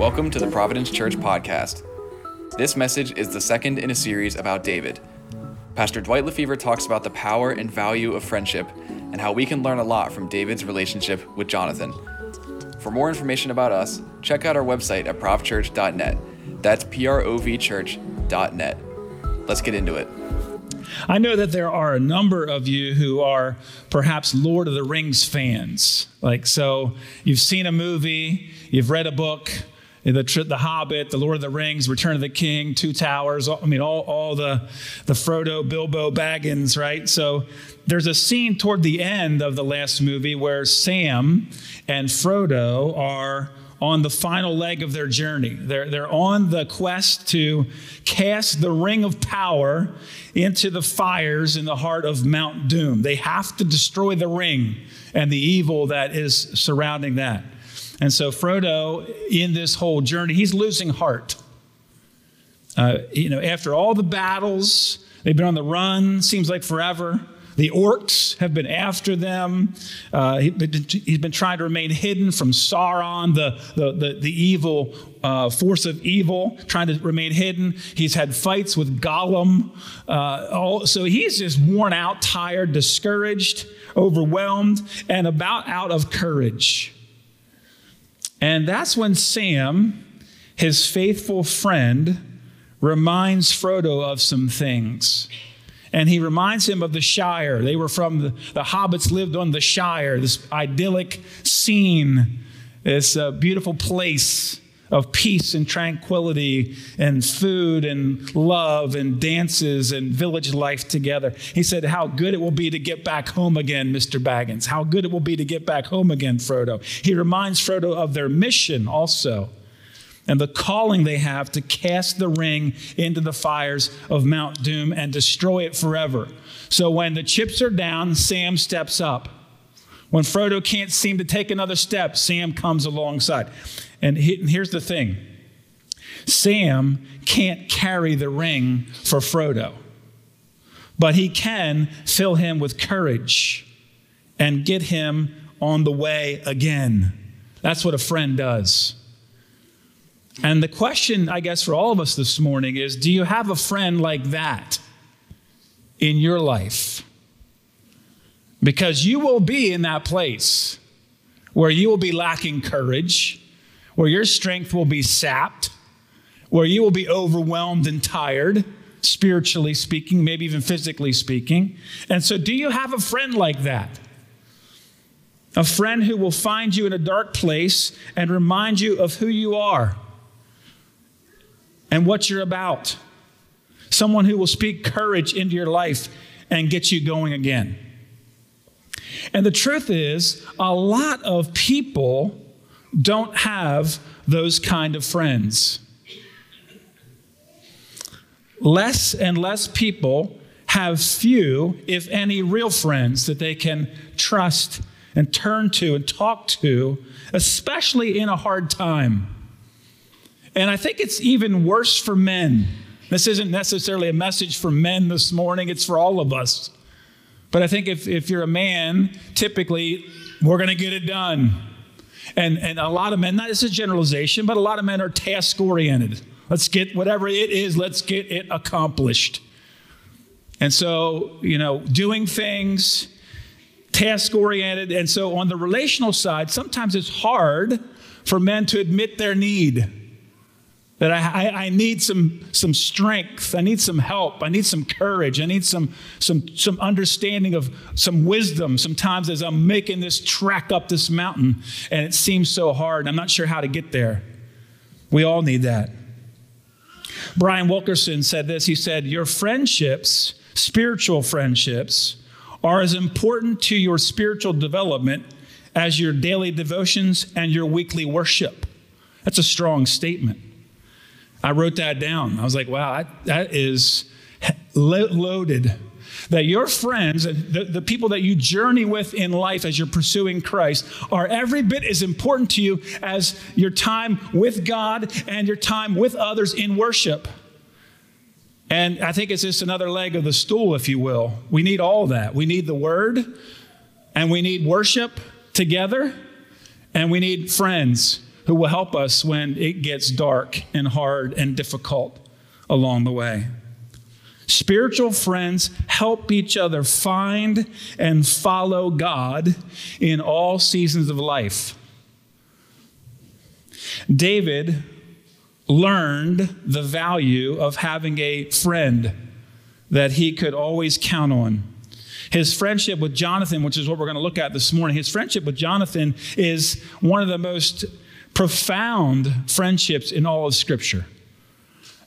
Welcome to the Providence Church podcast. This message is the second in a series about David. Pastor Dwight Lefevre talks about the power and value of friendship and how we can learn a lot from David's relationship with Jonathan. For more information about us, check out our website at provchurch.net. That's provchurch.net. Let's get into it. I know that there are a number of you who are perhaps Lord of the Rings fans. So you've seen a movie, you've read a book, The Hobbit, The Lord of the Rings, Return of the King, Two Towers, all the Frodo, Bilbo Baggins, right? So there's a scene toward the end of the last movie where Sam and Frodo are on the final leg of their journey. They're on the quest to cast the ring of power into the fires in the heart of Mount Doom. They have to destroy the ring and the evil that is surrounding that. And so Frodo, in this whole journey, he's losing heart. After all the battles, they've been on the run, seems like forever. The orcs have been after them. He's been trying to remain hidden from Sauron, the evil force of evil, trying to remain hidden. He's had fights with Gollum. So he's just worn out, tired, discouraged, overwhelmed, and about out of courage. And that's when Sam, his faithful friend, reminds Frodo of some things. And he reminds him of the Shire. They were from the hobbits lived on the Shire, this idyllic scene, this beautiful place of peace and tranquility and food and love and dances and village life together. He said, how good it will be to get back home again, Mr. Baggins. How good it will be to get back home again, Frodo. He reminds Frodo of their mission also and the calling they have to cast the ring into the fires of Mount Doom and destroy it forever. So when the chips are down, Sam steps up. When Frodo can't seem to take another step, Sam comes alongside. And here's the thing. Sam can't carry the ring for Frodo, but he can fill him with courage and get him on the way again. That's what a friend does. And the question, I guess, for all of us this morning is, do you have a friend like that in your life? Because you will be in that place where you will be lacking courage, where your strength will be sapped, where you will be overwhelmed and tired, spiritually speaking, maybe even physically speaking. And so do you have a friend like that? A friend who will find you in a dark place and remind you of who you are and what you're about. Someone who will speak courage into your life and get you going again. And the truth is, a lot of people don't have those kind of friends. Less and less people have few, if any, real friends that they can trust and turn to and talk to, especially in a hard time. And I think it's even worse for men. This isn't necessarily a message for men this morning. It's for all of us. But I think if you're a man, typically, we're going to get it done. And a lot of men, not this is generalization, but a lot of men are task-oriented. Let's get whatever it is, let's get it accomplished. And so, doing things, task-oriented. And so on the relational side, sometimes it's hard for men to admit their need. That I need some strength. I need some help. I need some courage. I need some understanding of some wisdom sometimes as I'm making this trek up this mountain and it seems so hard and I'm not sure how to get there. We all need that. Brian Wilkerson said this. He said, your friendships, spiritual friendships, are as important to your spiritual development as your daily devotions and your weekly worship. That's a strong statement. I wrote that down. I was like, wow, that is loaded. That your friends, the people that you journey with in life as you're pursuing Christ, are every bit as important to you as your time with God and your time with others in worship. And I think it's just another leg of the stool, if you will. We need all that. We need the word, and we need worship together, and we need friends who will help us when it gets dark and hard and difficult along the way. Spiritual friends help each other find and follow God in all seasons of life. David learned the value of having a friend that he could always count on. His friendship with Jonathan, which is what we're going to look at this morning, his friendship with Jonathan is one of the most profound friendships in all of Scripture.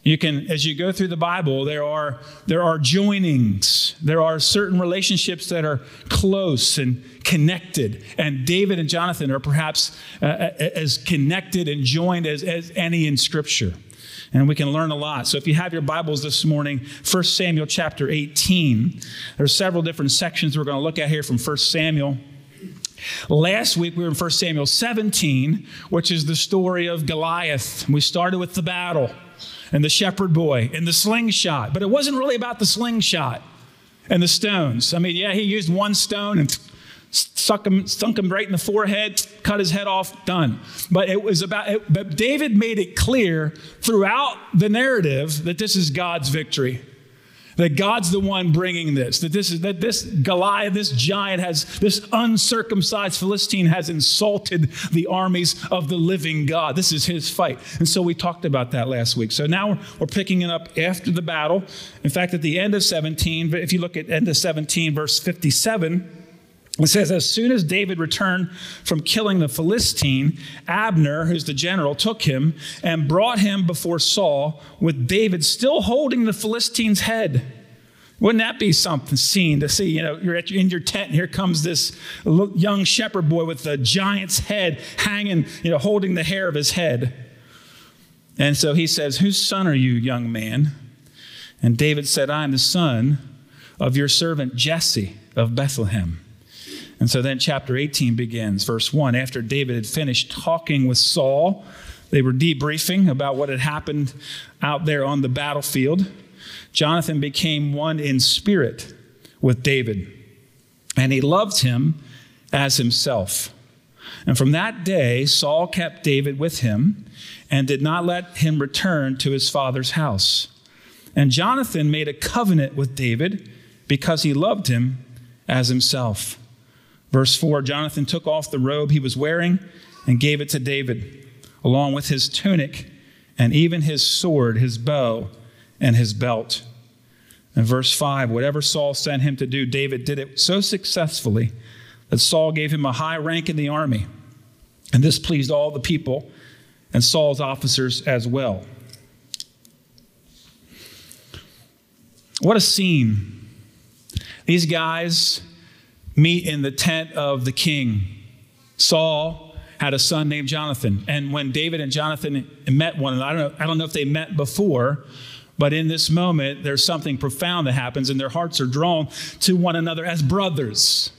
You can, as you go through the Bible, there are joinings. There are certain relationships that are close and connected. And David and Jonathan are perhaps as connected and joined as any in Scripture. And we can learn a lot. So if you have your Bibles this morning, 1 Samuel chapter 18. There's several different sections we're going to look at here from 1 Samuel. Last week, we were in 1 Samuel 17, which is the story of Goliath. We started with the battle and the shepherd boy and the slingshot. But it wasn't really about the slingshot and the stones. I mean, yeah, he used one stone and sunk him right in the forehead, cut his head off, done. But it was about, but David made it clear throughout the narrative that this is God's victory. That God's the one bringing this, that this Goliath, this giant this uncircumcised Philistine has insulted the armies of the living God. This is his fight. And so we talked about that last week. So now we're picking it up after the battle. In fact, at the end of 17, but if you look at end of 17, verse 57, it says, as soon as David returned from killing the Philistine, Abner, who's the general, took him and brought him before Saul with David still holding the Philistine's head. Wouldn't that be something scene to see? You know, you're in your tent and here comes this young shepherd boy with the giant's head hanging, you know, holding the hair of his head. And so he says, whose son are you, young man? And David said, I am the son of your servant Jesse of Bethlehem. And so then chapter 18 begins, verse 1. After David had finished talking with Saul, they were debriefing about what had happened out there on the battlefield. Jonathan became one in spirit with David, and he loved him as himself. And from that day, Saul kept David with him and did not let him return to his father's house. And Jonathan made a covenant with David because he loved him as himself. Verse 4, Jonathan took off the robe he was wearing and gave it to David, along with his tunic and even his sword, his bow, and his belt. And verse 5, whatever Saul sent him to do, David did it so successfully that Saul gave him a high rank in the army. And this pleased all the people and Saul's officers as well. What a scene. These guys meet in the tent of the king. Saul had a son named Jonathan. And when David and Jonathan met one another, I don't know if they met before, but in this moment, there's something profound that happens, and their hearts are drawn to one another as brothers.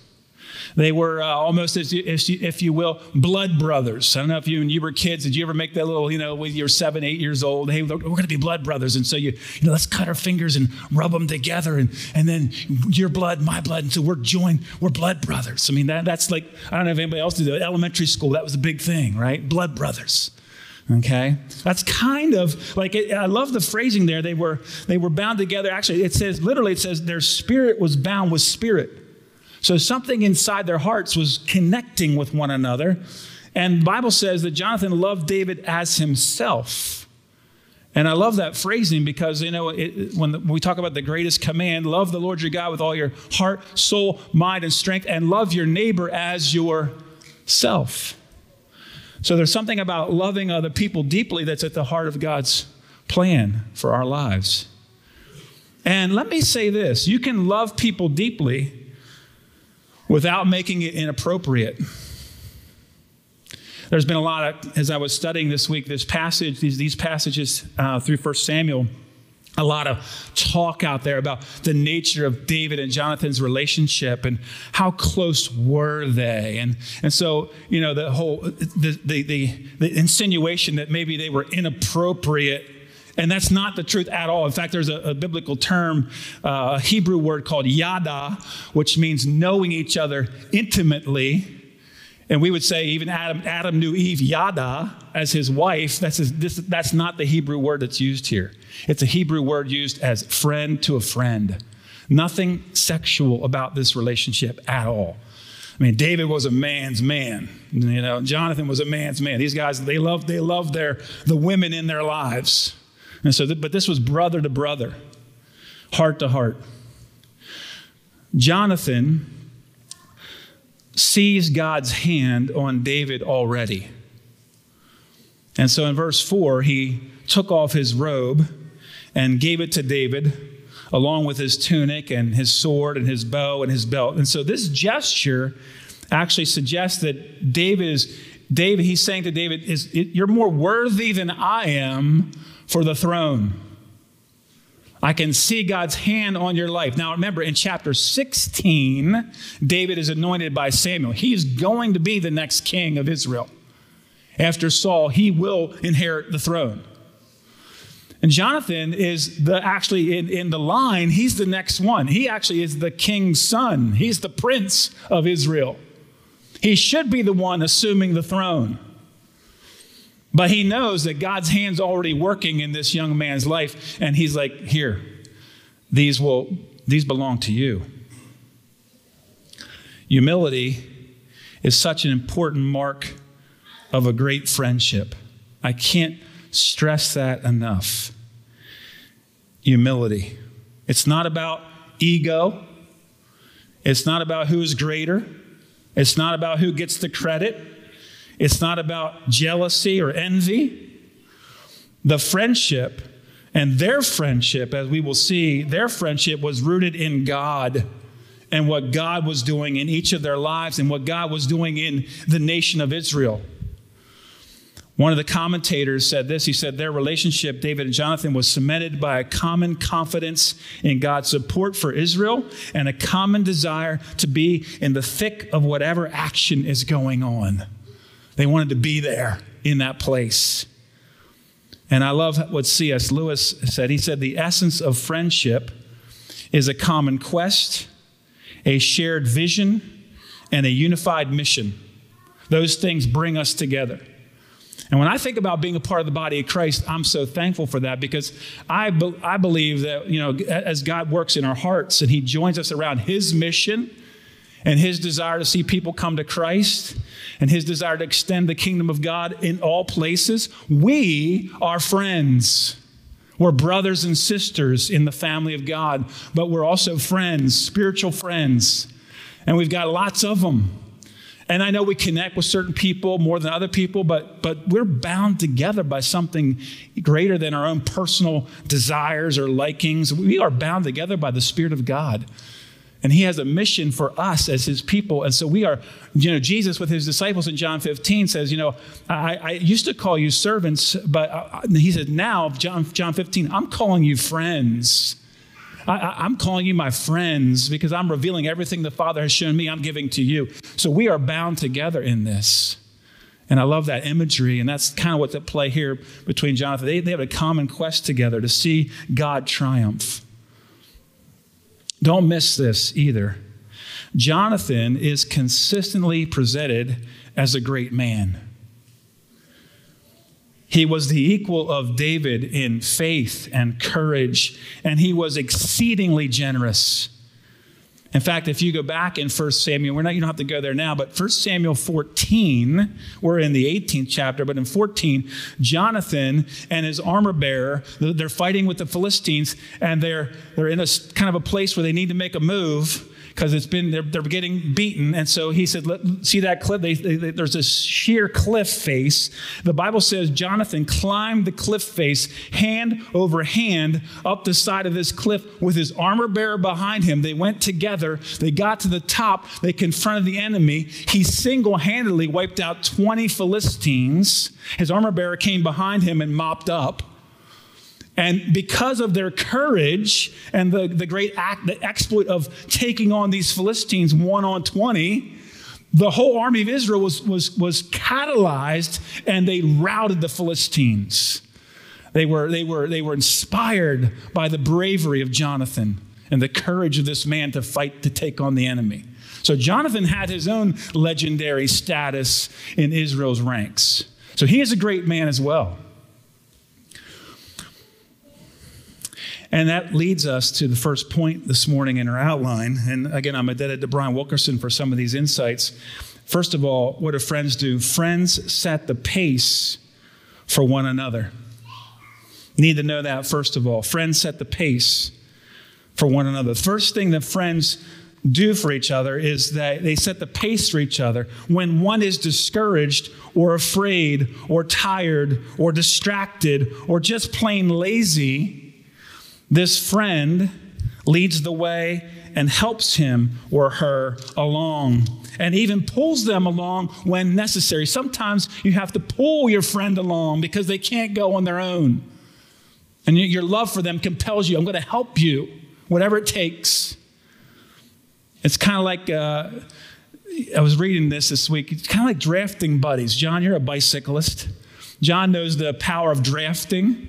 They were almost, if you will, blood brothers. I don't know if you, when you were kids, did you ever make that little, you know, when you're 7, 8 years old, hey, we're going to be blood brothers. And so, you know, let's cut our fingers and rub them together. And then your blood, my blood. And so we're joined. We're blood brothers. I mean, that's like, I don't know if anybody else did that. Elementary school, that was a big thing, right? Blood brothers. Okay, that's kind of like it, I love the phrasing there. They were bound together. Actually, it says their spirit was bound with spirit. So something inside their hearts was connecting with one another. And the Bible says that Jonathan loved David as himself. And I love that phrasing because, you know, when we talk about the greatest command, love the Lord your God with all your heart, soul, mind, and strength, and love your neighbor as yourself. So there's something about loving other people deeply that's at the heart of God's plan for our lives. And let me say this, you can love people deeply without making it inappropriate. There's been a lot of, as I was studying this week, this passage, these passages through 1 Samuel, a lot of talk out there about the nature of David and Jonathan's relationship and how close were they. And so, you know, the whole, the insinuation that maybe they were inappropriate. And that's not the truth at all. In fact, there's a biblical term, a Hebrew word called yada, which means knowing each other intimately. And we would say even Adam knew Eve, yada, as his wife. That's not the Hebrew word that's used here. It's a Hebrew word used as friend to a friend. Nothing sexual about this relationship at all. I mean, David was a man's man. You know, Jonathan was a man's man. These guys, they love the women in their lives. And so, but this was brother to brother, heart to heart. Jonathan sees God's hand on David already. And so in verse 4, he took off his robe and gave it to David, along with his tunic and his sword and his bow and his belt. And so this gesture actually suggests that he's saying to David, you're more worthy than I am for the throne. I can see God's hand on your life. Now remember, in chapter 16, David is anointed by Samuel. He is going to be the next king of Israel. After Saul, he will inherit the throne. And Jonathan is actually in the line, he's the next one. He actually is the king's son. He's the prince of Israel. He should be the one assuming the throne. But he knows that God's hand's already working in this young man's life. And he's like, here, these belong to you. Humility is such an important mark of a great friendship. I can't stress that enough. Humility. It's not about ego. It's not about who's greater. It's not about who gets the credit. It's not about jealousy or envy. The friendship and their friendship, as we will see, their friendship was rooted in God and what God was doing in each of their lives and what God was doing in the nation of Israel. One of the commentators said this. He said their relationship, David and Jonathan, was cemented by a common confidence in God's support for Israel and a common desire to be in the thick of whatever action is going on. They wanted to be there in that place. And I love what C.S. Lewis said. He said, the essence of friendship is a common quest, a shared vision, and a unified mission. Those things bring us together. And when I think about being a part of the body of Christ, I'm so thankful for that, because I believe that, you know, as God works in our hearts and he joins us around his mission and his desire to see people come to Christ and his desire to extend the kingdom of God in all places, we are friends. We're brothers and sisters in the family of God, but we're also friends, spiritual friends. And we've got lots of them. And I know we connect with certain people more than other people, but we're bound together by something greater than our own personal desires or likings. We are bound together by the Spirit of God. And he has a mission for us as his people. And so we are, you know, Jesus with his disciples in John 15 says, you know, I used to call you servants, but he said, now, John 15, I'm calling you friends. I'm calling you my friends because I'm revealing everything the Father has shown me, I'm giving to you. So we are bound together in this. And I love that imagery. And that's kind of what's at play here between Jonathan. They have a common quest together to see God triumph. Don't miss this either. Jonathan is consistently presented as a great man. He was the equal of David in faith and courage, and he was exceedingly generous. In fact, if you go back in 1 Samuel, you don't have to go there now, but 1 Samuel 14, we're in the 18th chapter, but in 14, Jonathan and his armor bearer, they're fighting with the Philistines, and they're in a kind of a place where they need to make a move because they're getting beaten. And so he said, see that cliff? There's this sheer cliff face. The Bible says Jonathan climbed the cliff face hand over hand up the side of this cliff with his armor bearer behind him. They went together. They got to the top. They confronted the enemy. He single-handedly wiped out 20 Philistines. His armor bearer came behind him and mopped up. And because of their courage and the exploit of taking on these Philistines 1-on-20, the whole army of Israel was catalyzed, and they routed the Philistines. They were inspired by the bravery of Jonathan and the courage of this man to fight to take on the enemy. So Jonathan had his own legendary status in Israel's ranks. So he is a great man as well. And that leads us to the first point this morning in our outline. And again, I'm indebted to Brian Wilkerson for some of these insights. First of all, what do friends do? Friends set the pace for one another. Need to know that first of all. Friends set the pace for one another. First thing that friends do for each other is that they set the pace for each other. When one is discouraged or afraid or tired or distracted or just plain lazy, this friend leads the way and helps him or her along, and even pulls them along when necessary. Sometimes you have to pull your friend along because they can't go on their own. And your love for them compels you. I'm going to help you, whatever it takes. It's kind of like, I was reading this week. It's kind of like drafting buddies. John, you're a bicyclist. John knows the power of drafting.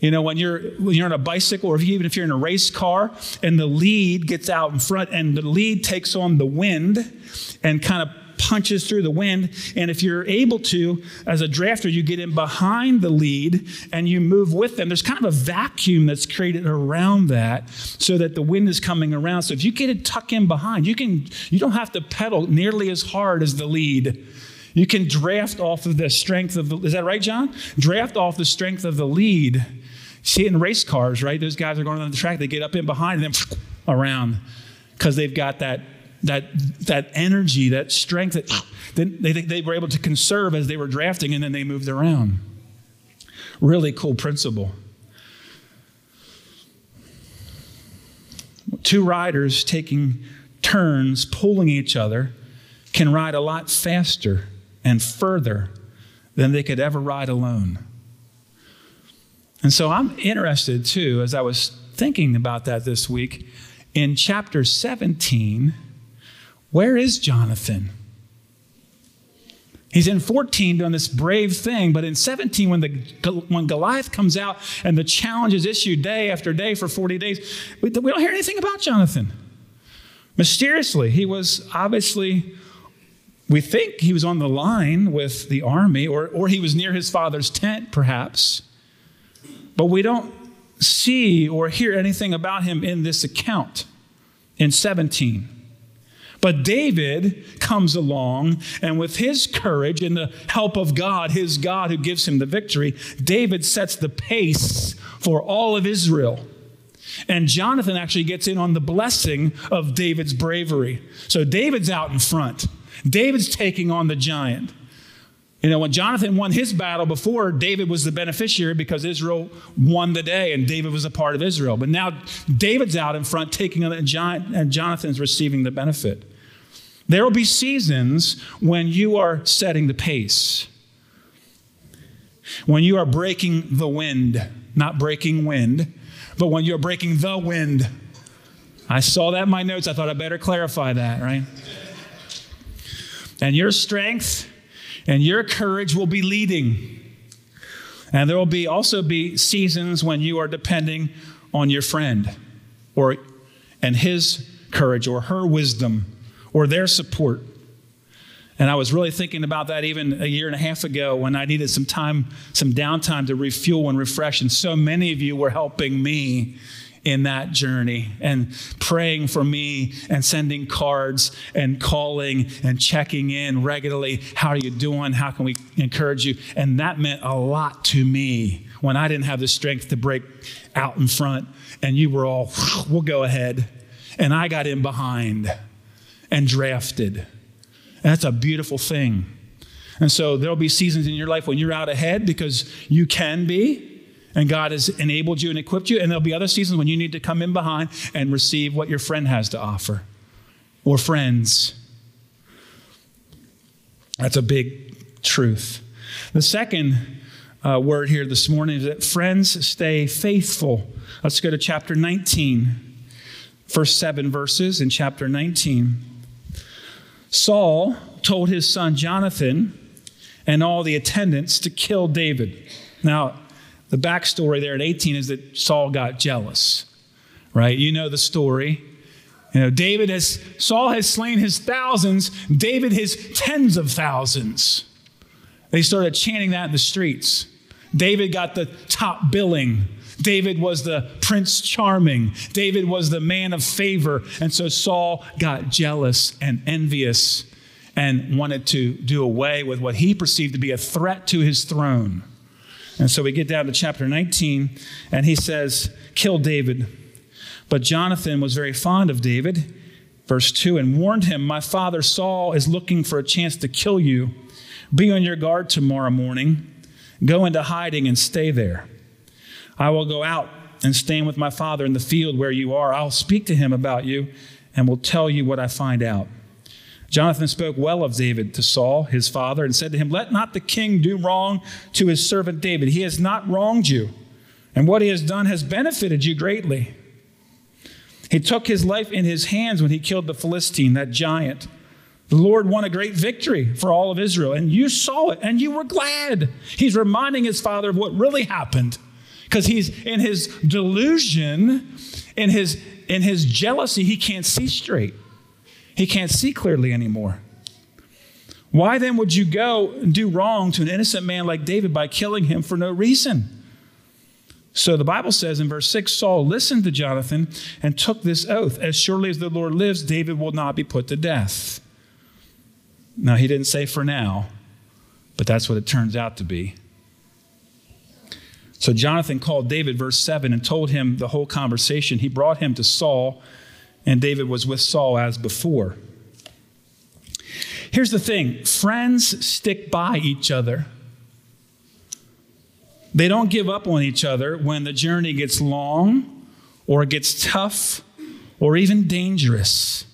You know, when you're on a bicycle, or even if you're in a race car and the lead gets out in front and the lead takes on the wind and kind of punches through the wind. And if you're able to, as a drafter, you get in behind the lead and you move with them. There's kind of a vacuum that's created around that so that the wind is coming around. So if you get it tucked in behind, you don't have to pedal nearly as hard as the lead. You can draft off of the strength of the, is that right, John? Draft off the strength of the lead. See it in race cars, right? Those guys are going on the track. They get up in behind and then around because they've got that energy, that strength that they were able to conserve as they were drafting, and then they moved around. Really cool principle. Two riders taking turns, pulling each other, can ride a lot faster and further than they could ever ride alone. And so I'm interested too, as I was thinking about that this week, in chapter 17, where is Jonathan? He's in 14 doing this brave thing, but in 17, when Goliath comes out and the challenge is issued day after day for 40 days, we don't hear anything about Jonathan. Mysteriously, he was obviously, we think he was on the line with the army, or he was near his father's tent, perhaps. But we don't see or hear anything about him in this account in 17. But David comes along, and with his courage and the help of God, his God who gives him the victory, David sets the pace for all of Israel. And Jonathan actually gets in on the blessing of David's bravery. So David's out in front. David's taking on the giant. You know, when Jonathan won his battle before, David was the beneficiary because Israel won the day and David was a part of Israel. But now David's out in front taking on the giant and Jonathan's receiving the benefit. There will be seasons when you are setting the pace, when you are breaking the wind, not breaking wind, but when you're breaking the wind. I saw that in my notes. I thought I better clarify that, right? And your strength and your courage will be leading. And there will be also be seasons when you are depending on your friend and his courage or her wisdom or their support. And I was really thinking about that even a year and a half ago when I needed some time, some downtime to refuel and refresh. And so many of you were helping me in that journey and praying for me and sending cards and calling and checking in regularly. How are you doing? How can we encourage you? And that meant a lot to me when I didn't have the strength to break out in front and you were all, we'll go ahead. And I got in behind and drafted. And that's a beautiful thing. And so there'll be seasons in your life when you're out ahead because you can be. And God has enabled you and equipped you. And there'll be other seasons when you need to come in behind and receive what your friend has to offer. Or friends. That's a big truth. The second word here this morning is that friends stay faithful. Let's go to chapter 19. First 7 verses in chapter 19. Saul told his son Jonathan and all the attendants to kill David. Now, the backstory there at 18 is that Saul got jealous, right? You know the story. You know, Saul has slain his thousands, David his tens of thousands. They started chanting that in the streets. David got the top billing. David was the Prince Charming. David was the man of favor. And so Saul got jealous and envious and wanted to do away with what he perceived to be a threat to his throne. And so we get down to chapter 19, and he says, kill David. But Jonathan was very fond of David, verse 2, and warned him, my father Saul is looking for a chance to kill you. Be on your guard tomorrow morning. Go into hiding and stay there. I will go out and stand with my father in the field where you are. I'll speak to him about you and will tell you what I find out. Jonathan spoke well of David to Saul, his father, and said to him, let not the king do wrong to his servant David. He has not wronged you, and what he has done has benefited you greatly. He took his life in his hands when he killed the Philistine, that giant. The Lord won a great victory for all of Israel, and you saw it, and you were glad. He's reminding his father of what really happened, because he's in his delusion, in his jealousy, he can't see straight. He can't see clearly anymore. Why then would you go and do wrong to an innocent man like David by killing him for no reason? So the Bible says in verse 6, Saul listened to Jonathan and took this oath. As surely as the Lord lives, David will not be put to death. Now, he didn't say for now, but that's what it turns out to be. So Jonathan called David, verse 7, and told him the whole conversation. He brought him to Saul, and David was with Saul as before. Here's the thing. Friends stick by each other. They don't give up on each other when the journey gets long or it gets tough or even dangerous.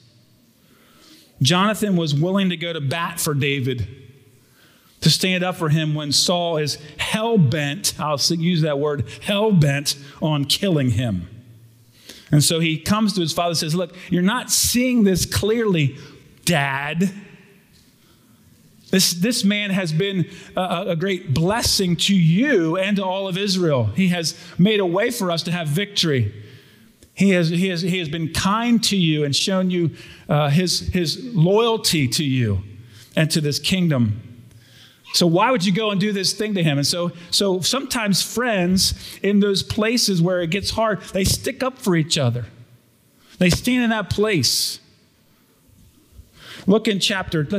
Jonathan was willing to go to bat for David, to stand up for him when Saul is hell-bent, I'll use that word, hell-bent on killing him. And so he comes to his father and says, look, you're not seeing this clearly, Dad. This man has been a great blessing to you and to all of Israel. He has made a way for us to have victory. He has been kind to you and shown you his loyalty to you and to this kingdom. So why would you go and do this thing to him? And so sometimes friends in those places where it gets hard, they stick up for each other. They stand in that place. Let's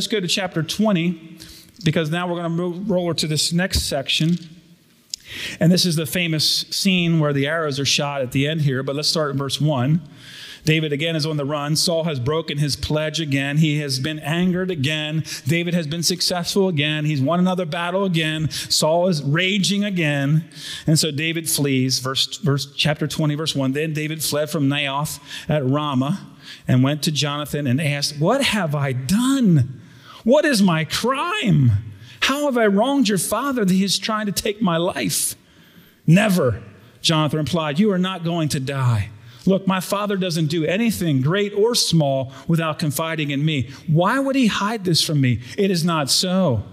go to chapter 20, because now we're going to roll to this next section. And this is the famous scene where the arrows are shot at the end here, but let's start in verse 1. David again is on the run. Saul has broken his pledge again. He has been angered again. David has been successful again. He's won another battle again. Saul is raging again. And so David flees. Chapter 20, verse 1. Then David fled from Naioth at Ramah and went to Jonathan and asked, what have I done? What is my crime? How have I wronged your father that he is trying to take my life? Never, Jonathan replied. You are not going to die. Look, my father doesn't do anything great or small without confiding in me. Why would he hide this from me? It is not so.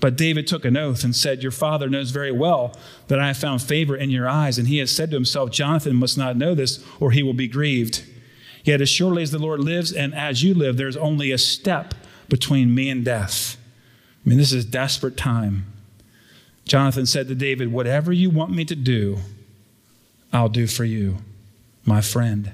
But David took an oath and said, your father knows very well that I have found favor in your eyes. And he has said to himself, Jonathan must not know this, or he will be grieved. Yet as surely as the Lord lives and as you live, there's only a step between me and death. I mean, this is desperate time. Jonathan said to David, whatever you want me to do, I'll do for you, my friend.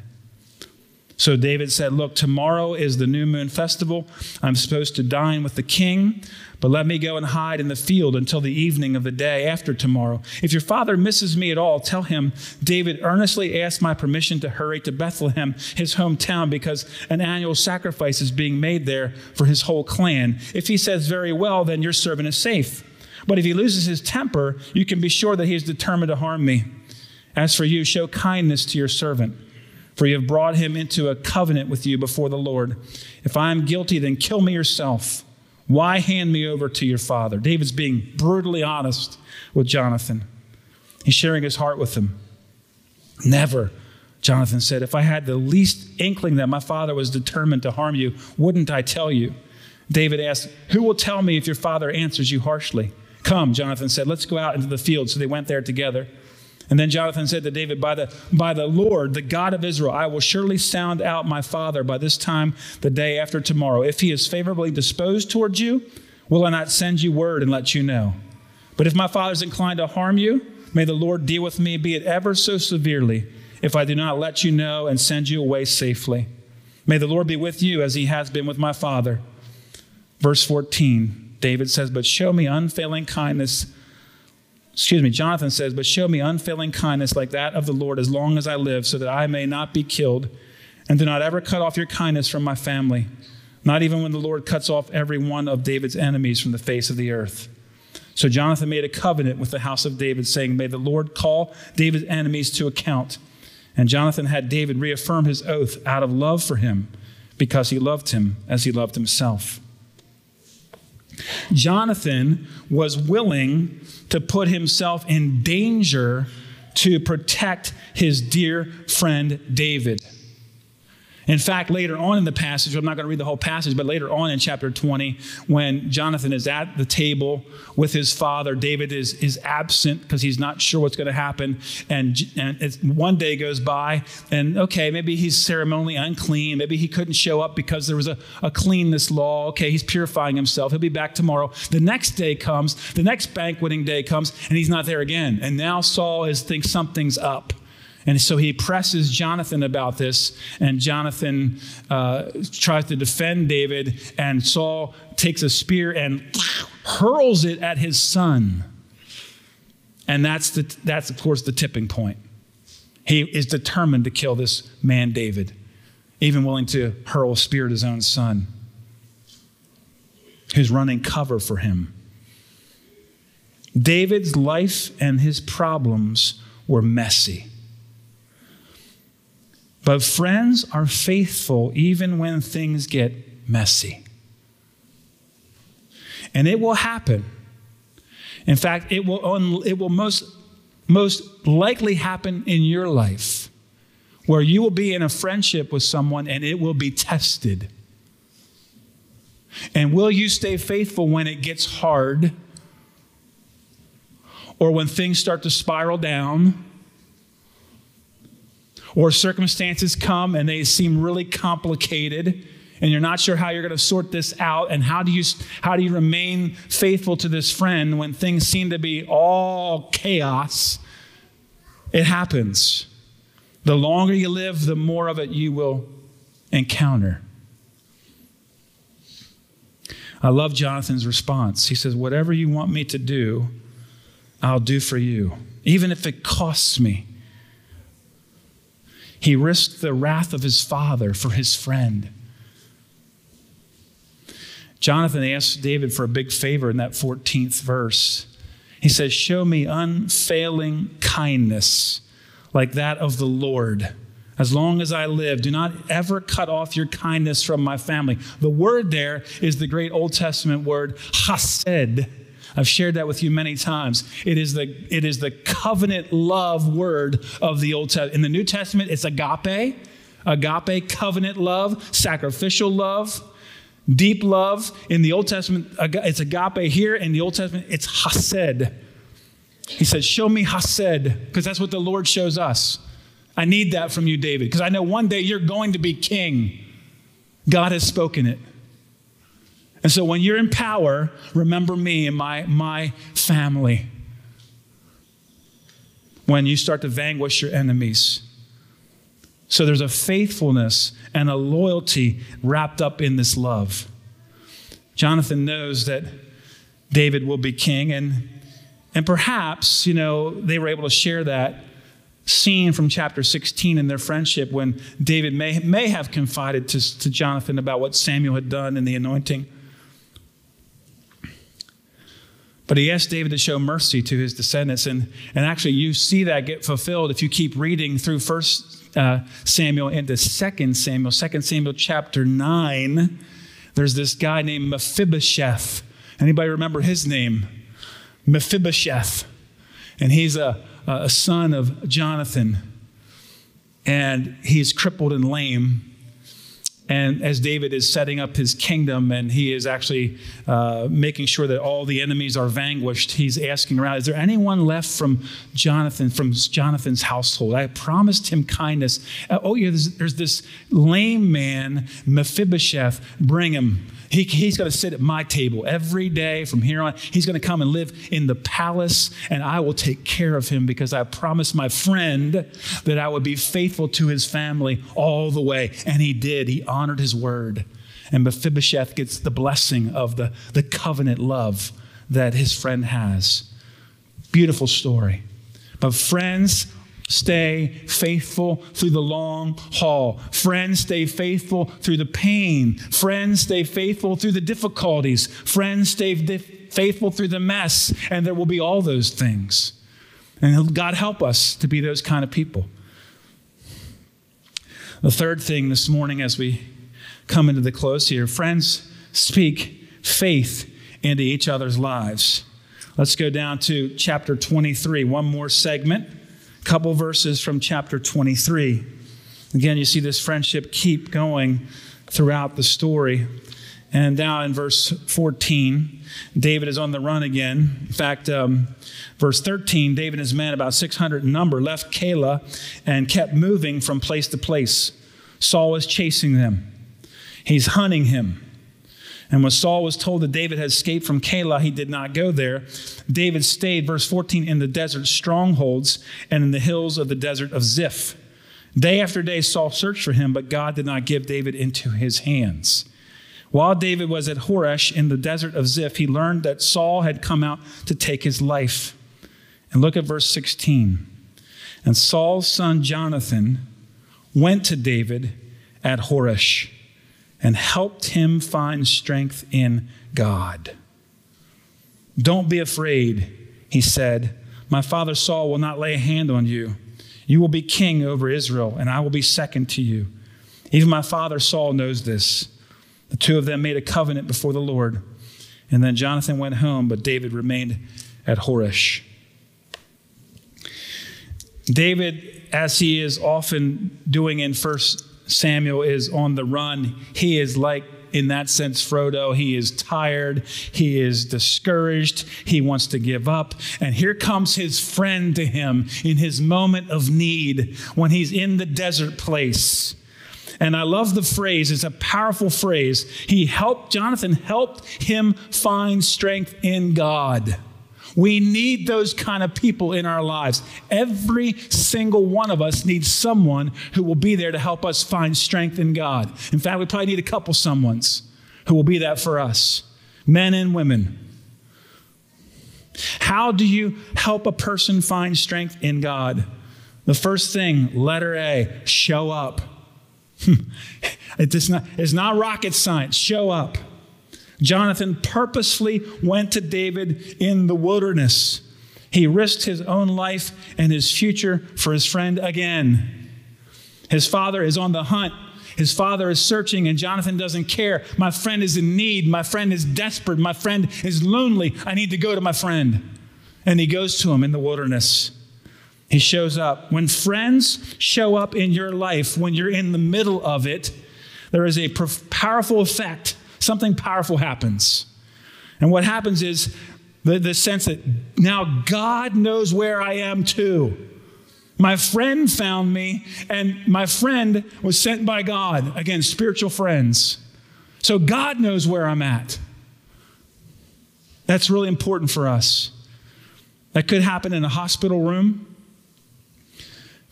So David said, look, tomorrow is the new moon festival. I'm supposed to dine with the king, but let me go and hide in the field until the evening of the day after tomorrow. If your father misses me at all, tell him David earnestly asked my permission to hurry to Bethlehem, his hometown, because an annual sacrifice is being made there for his whole clan. If he says very well, then your servant is safe. But if he loses his temper, you can be sure that he is determined to harm me. As for you, show kindness to your servant, for you have brought him into a covenant with you before the Lord. If I am guilty, then kill me yourself. Why hand me over to your father? David's being brutally honest with Jonathan. He's sharing his heart with him. Never, Jonathan said, if I had the least inkling that my father was determined to harm you, wouldn't I tell you? David asked, who will tell me if your father answers you harshly? Come, Jonathan said, let's go out into the field. So they went there together. And then Jonathan said to David, by the Lord, the God of Israel, I will surely sound out my father by this time the day after tomorrow. If he is favorably disposed towards you, will I not send you word and let you know? But if my father is inclined to harm you, may the Lord deal with me, be it ever so severely, if I do not let you know and send you away safely. May the Lord be with you as he has been with my father. Verse 14, David says, but show me unfailing kindness. Jonathan says, but show me unfailing kindness like that of the Lord as long as I live, so that I may not be killed, and do not ever cut off your kindness from my family, not even when the Lord cuts off every one of David's enemies from the face of the earth. So Jonathan made a covenant with the house of David, saying, may the Lord call David's enemies to account. And Jonathan had David reaffirm his oath out of love for him, because he loved him as he loved himself. Jonathan was willing to put himself in danger to protect his dear friend David. In fact, later on in the passage, I'm not going to read the whole passage, but later on in chapter 20, when Jonathan is at the table with his father, David is absent because he's not sure what's going to happen. And it's, one day goes by, and okay, maybe he's ceremonially unclean. Maybe he couldn't show up because there was a cleanness law. Okay, he's purifying himself. He'll be back tomorrow. The next day comes, the next banqueting day comes, and he's not there again. And now Saul thinks something's up. And so he presses Jonathan about this, and Jonathan tries to defend David, and Saul takes a spear and hurls it at his son. And that's of course the tipping point. He is determined to kill this man David, even willing to hurl a spear at his own son, who's running cover for him. David's life and his problems were messy. But friends are faithful even when things get messy. And it will happen. In fact, it will most likely happen in your life, where you will be in a friendship with someone and it will be tested. And will you stay faithful when it gets hard, or when things start to spiral down, or circumstances come and they seem really complicated and you're not sure how you're going to sort this out, and how do you remain faithful to this friend when things seem to be all chaos? It happens. The longer you live, the more of it you will encounter. I love Jonathan's response. He says, whatever you want me to do, I'll do for you, even if it costs me. He risked the wrath of his father for his friend. Jonathan asked David for a big favor in that 14th verse. He says, show me unfailing kindness like that of the Lord. As long as I live, do not ever cut off your kindness from my family. The word there is the great Old Testament word chesed. I've shared that with you many times. It is the covenant love word of the Old Testament. In the New Testament, it's agape, covenant love, sacrificial love, deep love. In the Old Testament, it's agape here. In the Old Testament, it's chesed. He says, show me chesed, because that's what the Lord shows us. I need that from you, David, because I know one day you're going to be king. God has spoken it. And so when you're in power, remember me and my family. When you start to vanquish your enemies. So there's a faithfulness and a loyalty wrapped up in this love. Jonathan knows that David will be king, and perhaps, they were able to share that scene from chapter 16 in their friendship when David may have confided to Jonathan about what Samuel had done in the anointing. But he asked David to show mercy to his descendants. And actually, you see that get fulfilled if you keep reading through 1 Samuel into 2 Samuel. 2 Samuel chapter 9, there's this guy named Mephibosheth. Anybody remember his name? Mephibosheth. And he's a son of Jonathan. And he's crippled and lame. And as David is setting up his kingdom and he is actually making sure that all the enemies are vanquished, he's asking around, is there anyone left from Jonathan's household? I promised him kindness. There's this lame man, Mephibosheth, bring him. He's going to sit at my table every day from here on. He's going to come and live in the palace, and I will take care of him because I promised my friend that I would be faithful to his family all the way. And he did. He honored his word. And Mephibosheth gets the blessing of the covenant love that his friend has. Beautiful story. But friends, stay faithful through the long haul. Friends, stay faithful through the pain. Friends, stay faithful through the difficulties. Friends, stay faithful through the mess. And there will be all those things. And God help us to be those kind of people. The third thing this morning as we come into the close here, friends speak faith into each other's lives. Let's go down to chapter 23, one more segment. Couple verses from chapter 23. Again, you see this friendship keep going throughout the story. And now in verse 14, David is on the run again. In fact, verse 13, David and his men, about 600 in number, left Keilah and kept moving from place to place. Saul is chasing them. He's hunting him. And when Saul was told that David had escaped from Keilah, he did not go there. David stayed, verse 14, in the desert strongholds and in the hills of the desert of Ziph. Day after day, Saul searched for him, but God did not give David into his hands. While David was at Horesh in the desert of Ziph, he learned that Saul had come out to take his life. And look at verse 16. And Saul's son Jonathan went to David at Horesh and helped him find strength in God. Don't be afraid, he said. My father Saul will not lay a hand on you. You will be king over Israel, and I will be second to you. Even my father Saul knows this. The two of them made a covenant before the Lord. And then Jonathan went home, but David remained at Horesh. David, as he is often doing in 1 Samuel, is on the run. He is like, in that sense, Frodo. He is tired. He is discouraged. He wants to give up. And here comes his friend to him in his moment of need when he's in the desert place. And I love the phrase. It's a powerful phrase. Jonathan helped him find strength in God. We need those kind of people in our lives. Every single one of us needs someone who will be there to help us find strength in God. In fact, we probably need a couple someones who will be that for us, men and women. How do you help a person find strength in God? The first thing, letter A, show up. It's not rocket science. Show up. Jonathan purposefully went to David in the wilderness. He risked his own life and his future for his friend again. His father is on the hunt. His father is searching, and Jonathan doesn't care. My friend is in need. My friend is desperate. My friend is lonely. I need to go to my friend. And he goes to him in the wilderness. He shows up. When friends show up in your life, when you're in the middle of it, there is a powerful effect. Something powerful happens. And what happens is the sense that now God knows where I am too. My friend found me, and my friend was sent by God. Again, spiritual friends. So God knows where I'm at. That's really important for us. That could happen in a hospital room.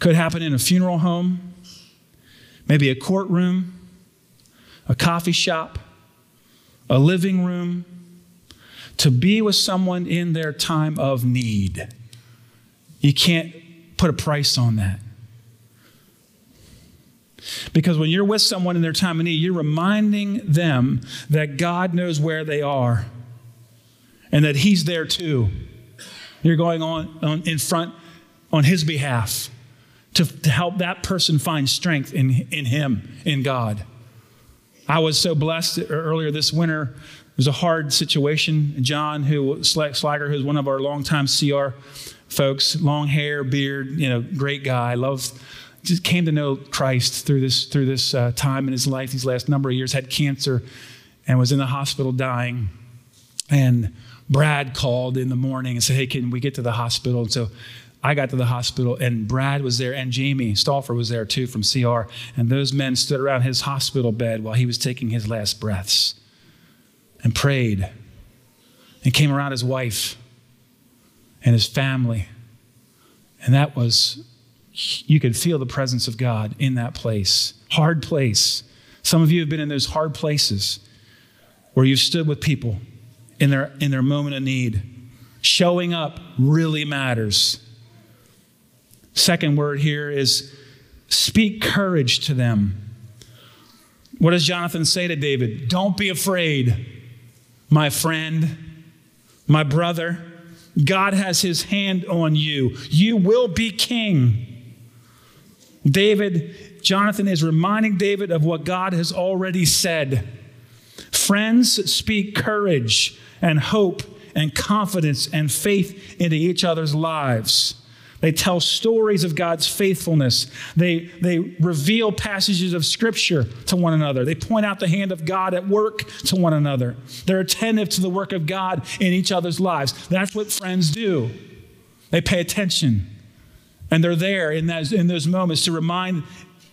Could happen in a funeral home. Maybe a courtroom. A coffee shop. A living room, to be with someone in their time of need. You can't put a price on that. Because when you're with someone in their time of need, you're reminding them that God knows where they are and that He's there too. You're going on in front on His behalf to help that person find strength in Him, in God. I was so blessed earlier this winter. It was a hard situation. John Slager, who's one of our longtime CR folks, long hair, beard, great guy. Loved just came to know Christ through this time in his life, these last number of years, had cancer and was in the hospital dying. And Brad called in the morning and said, hey, can we get to the hospital? And so I got to the hospital, and Brad was there, and Jamie Stauffer was there too from CR. And those men stood around his hospital bed while he was taking his last breaths and prayed and came around his wife and his family. And that was, you could feel the presence of God in that place, hard place. Some of you have been in those hard places where you've stood with people in their moment of need. Showing up really matters. Second word here is speak courage to them. What does Jonathan say to David? Don't be afraid, my friend, my brother. God has his hand on you. You will be king. Jonathan is reminding David of what God has already said. Friends speak courage and hope and confidence and faith into each other's lives. They tell stories of God's faithfulness. They reveal passages of Scripture to one another. They point out the hand of God at work to one another. They're attentive to the work of God in each other's lives. That's what friends do. They pay attention. And they're there in those moments to remind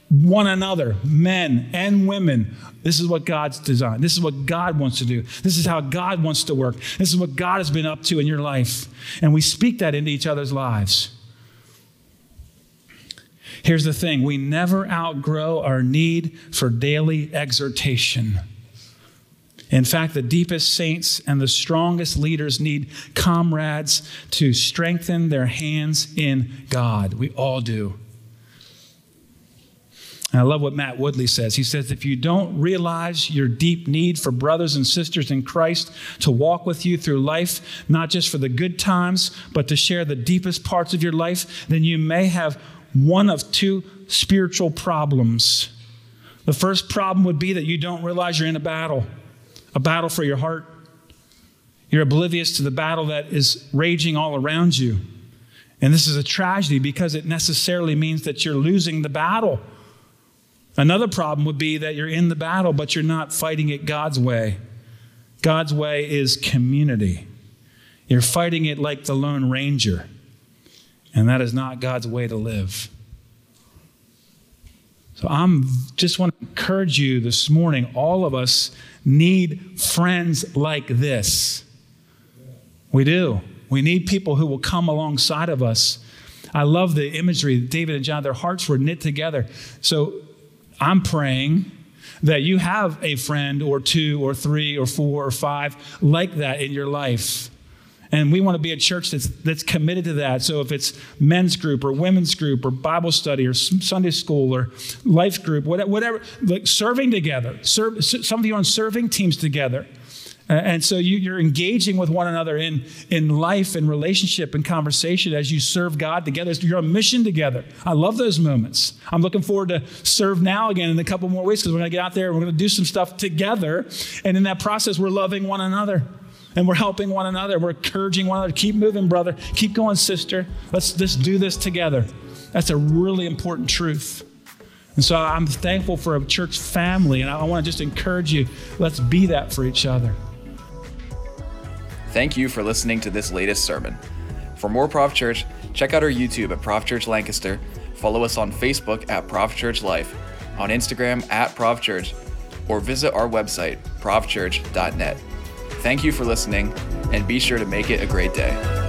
one another, men and women, this is what God's designed. This is what God wants to do. This is how God wants to work. This is what God has been up to in your life. And we speak that into each other's lives. Here's the thing. We never outgrow our need for daily exhortation. In fact, the deepest saints and the strongest leaders need comrades to strengthen their hands in God. We all do. And I love what Matt Woodley says. He says, if you don't realize your deep need for brothers and sisters in Christ to walk with you through life, not just for the good times, but to share the deepest parts of your life, then you may have one of two spiritual problems. The first problem would be that you don't realize you're in a battle for your heart. You're oblivious to the battle that is raging all around you. And this is a tragedy because it necessarily means that you're losing the battle. Another problem would be that you're in the battle, but you're not fighting it God's way. God's way is community. You're fighting it like the Lone Ranger, and that is not God's way to live. So I just want to encourage you this morning, all of us need friends like this. We do. We need people who will come alongside of us. I love the imagery. David and John, their hearts were knit together. So I'm praying that you have a friend or two or three or four or five like that in your life. And we want to be a church that's committed to that. So if it's men's group or women's group or Bible study or Sunday school or life group, whatever, like serving together. Some of you are on serving teams together. And so you're engaging with one another in life and relationship and conversation as you serve God together. You're on mission together. I love those moments. I'm looking forward to serve now again in a couple more weeks because we're going to get out there and we're going to do some stuff together. And in that process, we're loving one another. And we're helping one another. We're encouraging one another. Keep moving, brother. Keep going, sister. Let's just do this together. That's a really important truth. And so I'm thankful for a church family. And I want to just encourage you, let's be that for each other. Thank you for listening to this latest sermon. For more Prov Church, check out our YouTube at Prov Church Lancaster. Follow us on Facebook at ProvChurchLife, on Instagram at ProvChurch, or visit our website, provchurch.net. Thank you for listening, and be sure to make it a great day.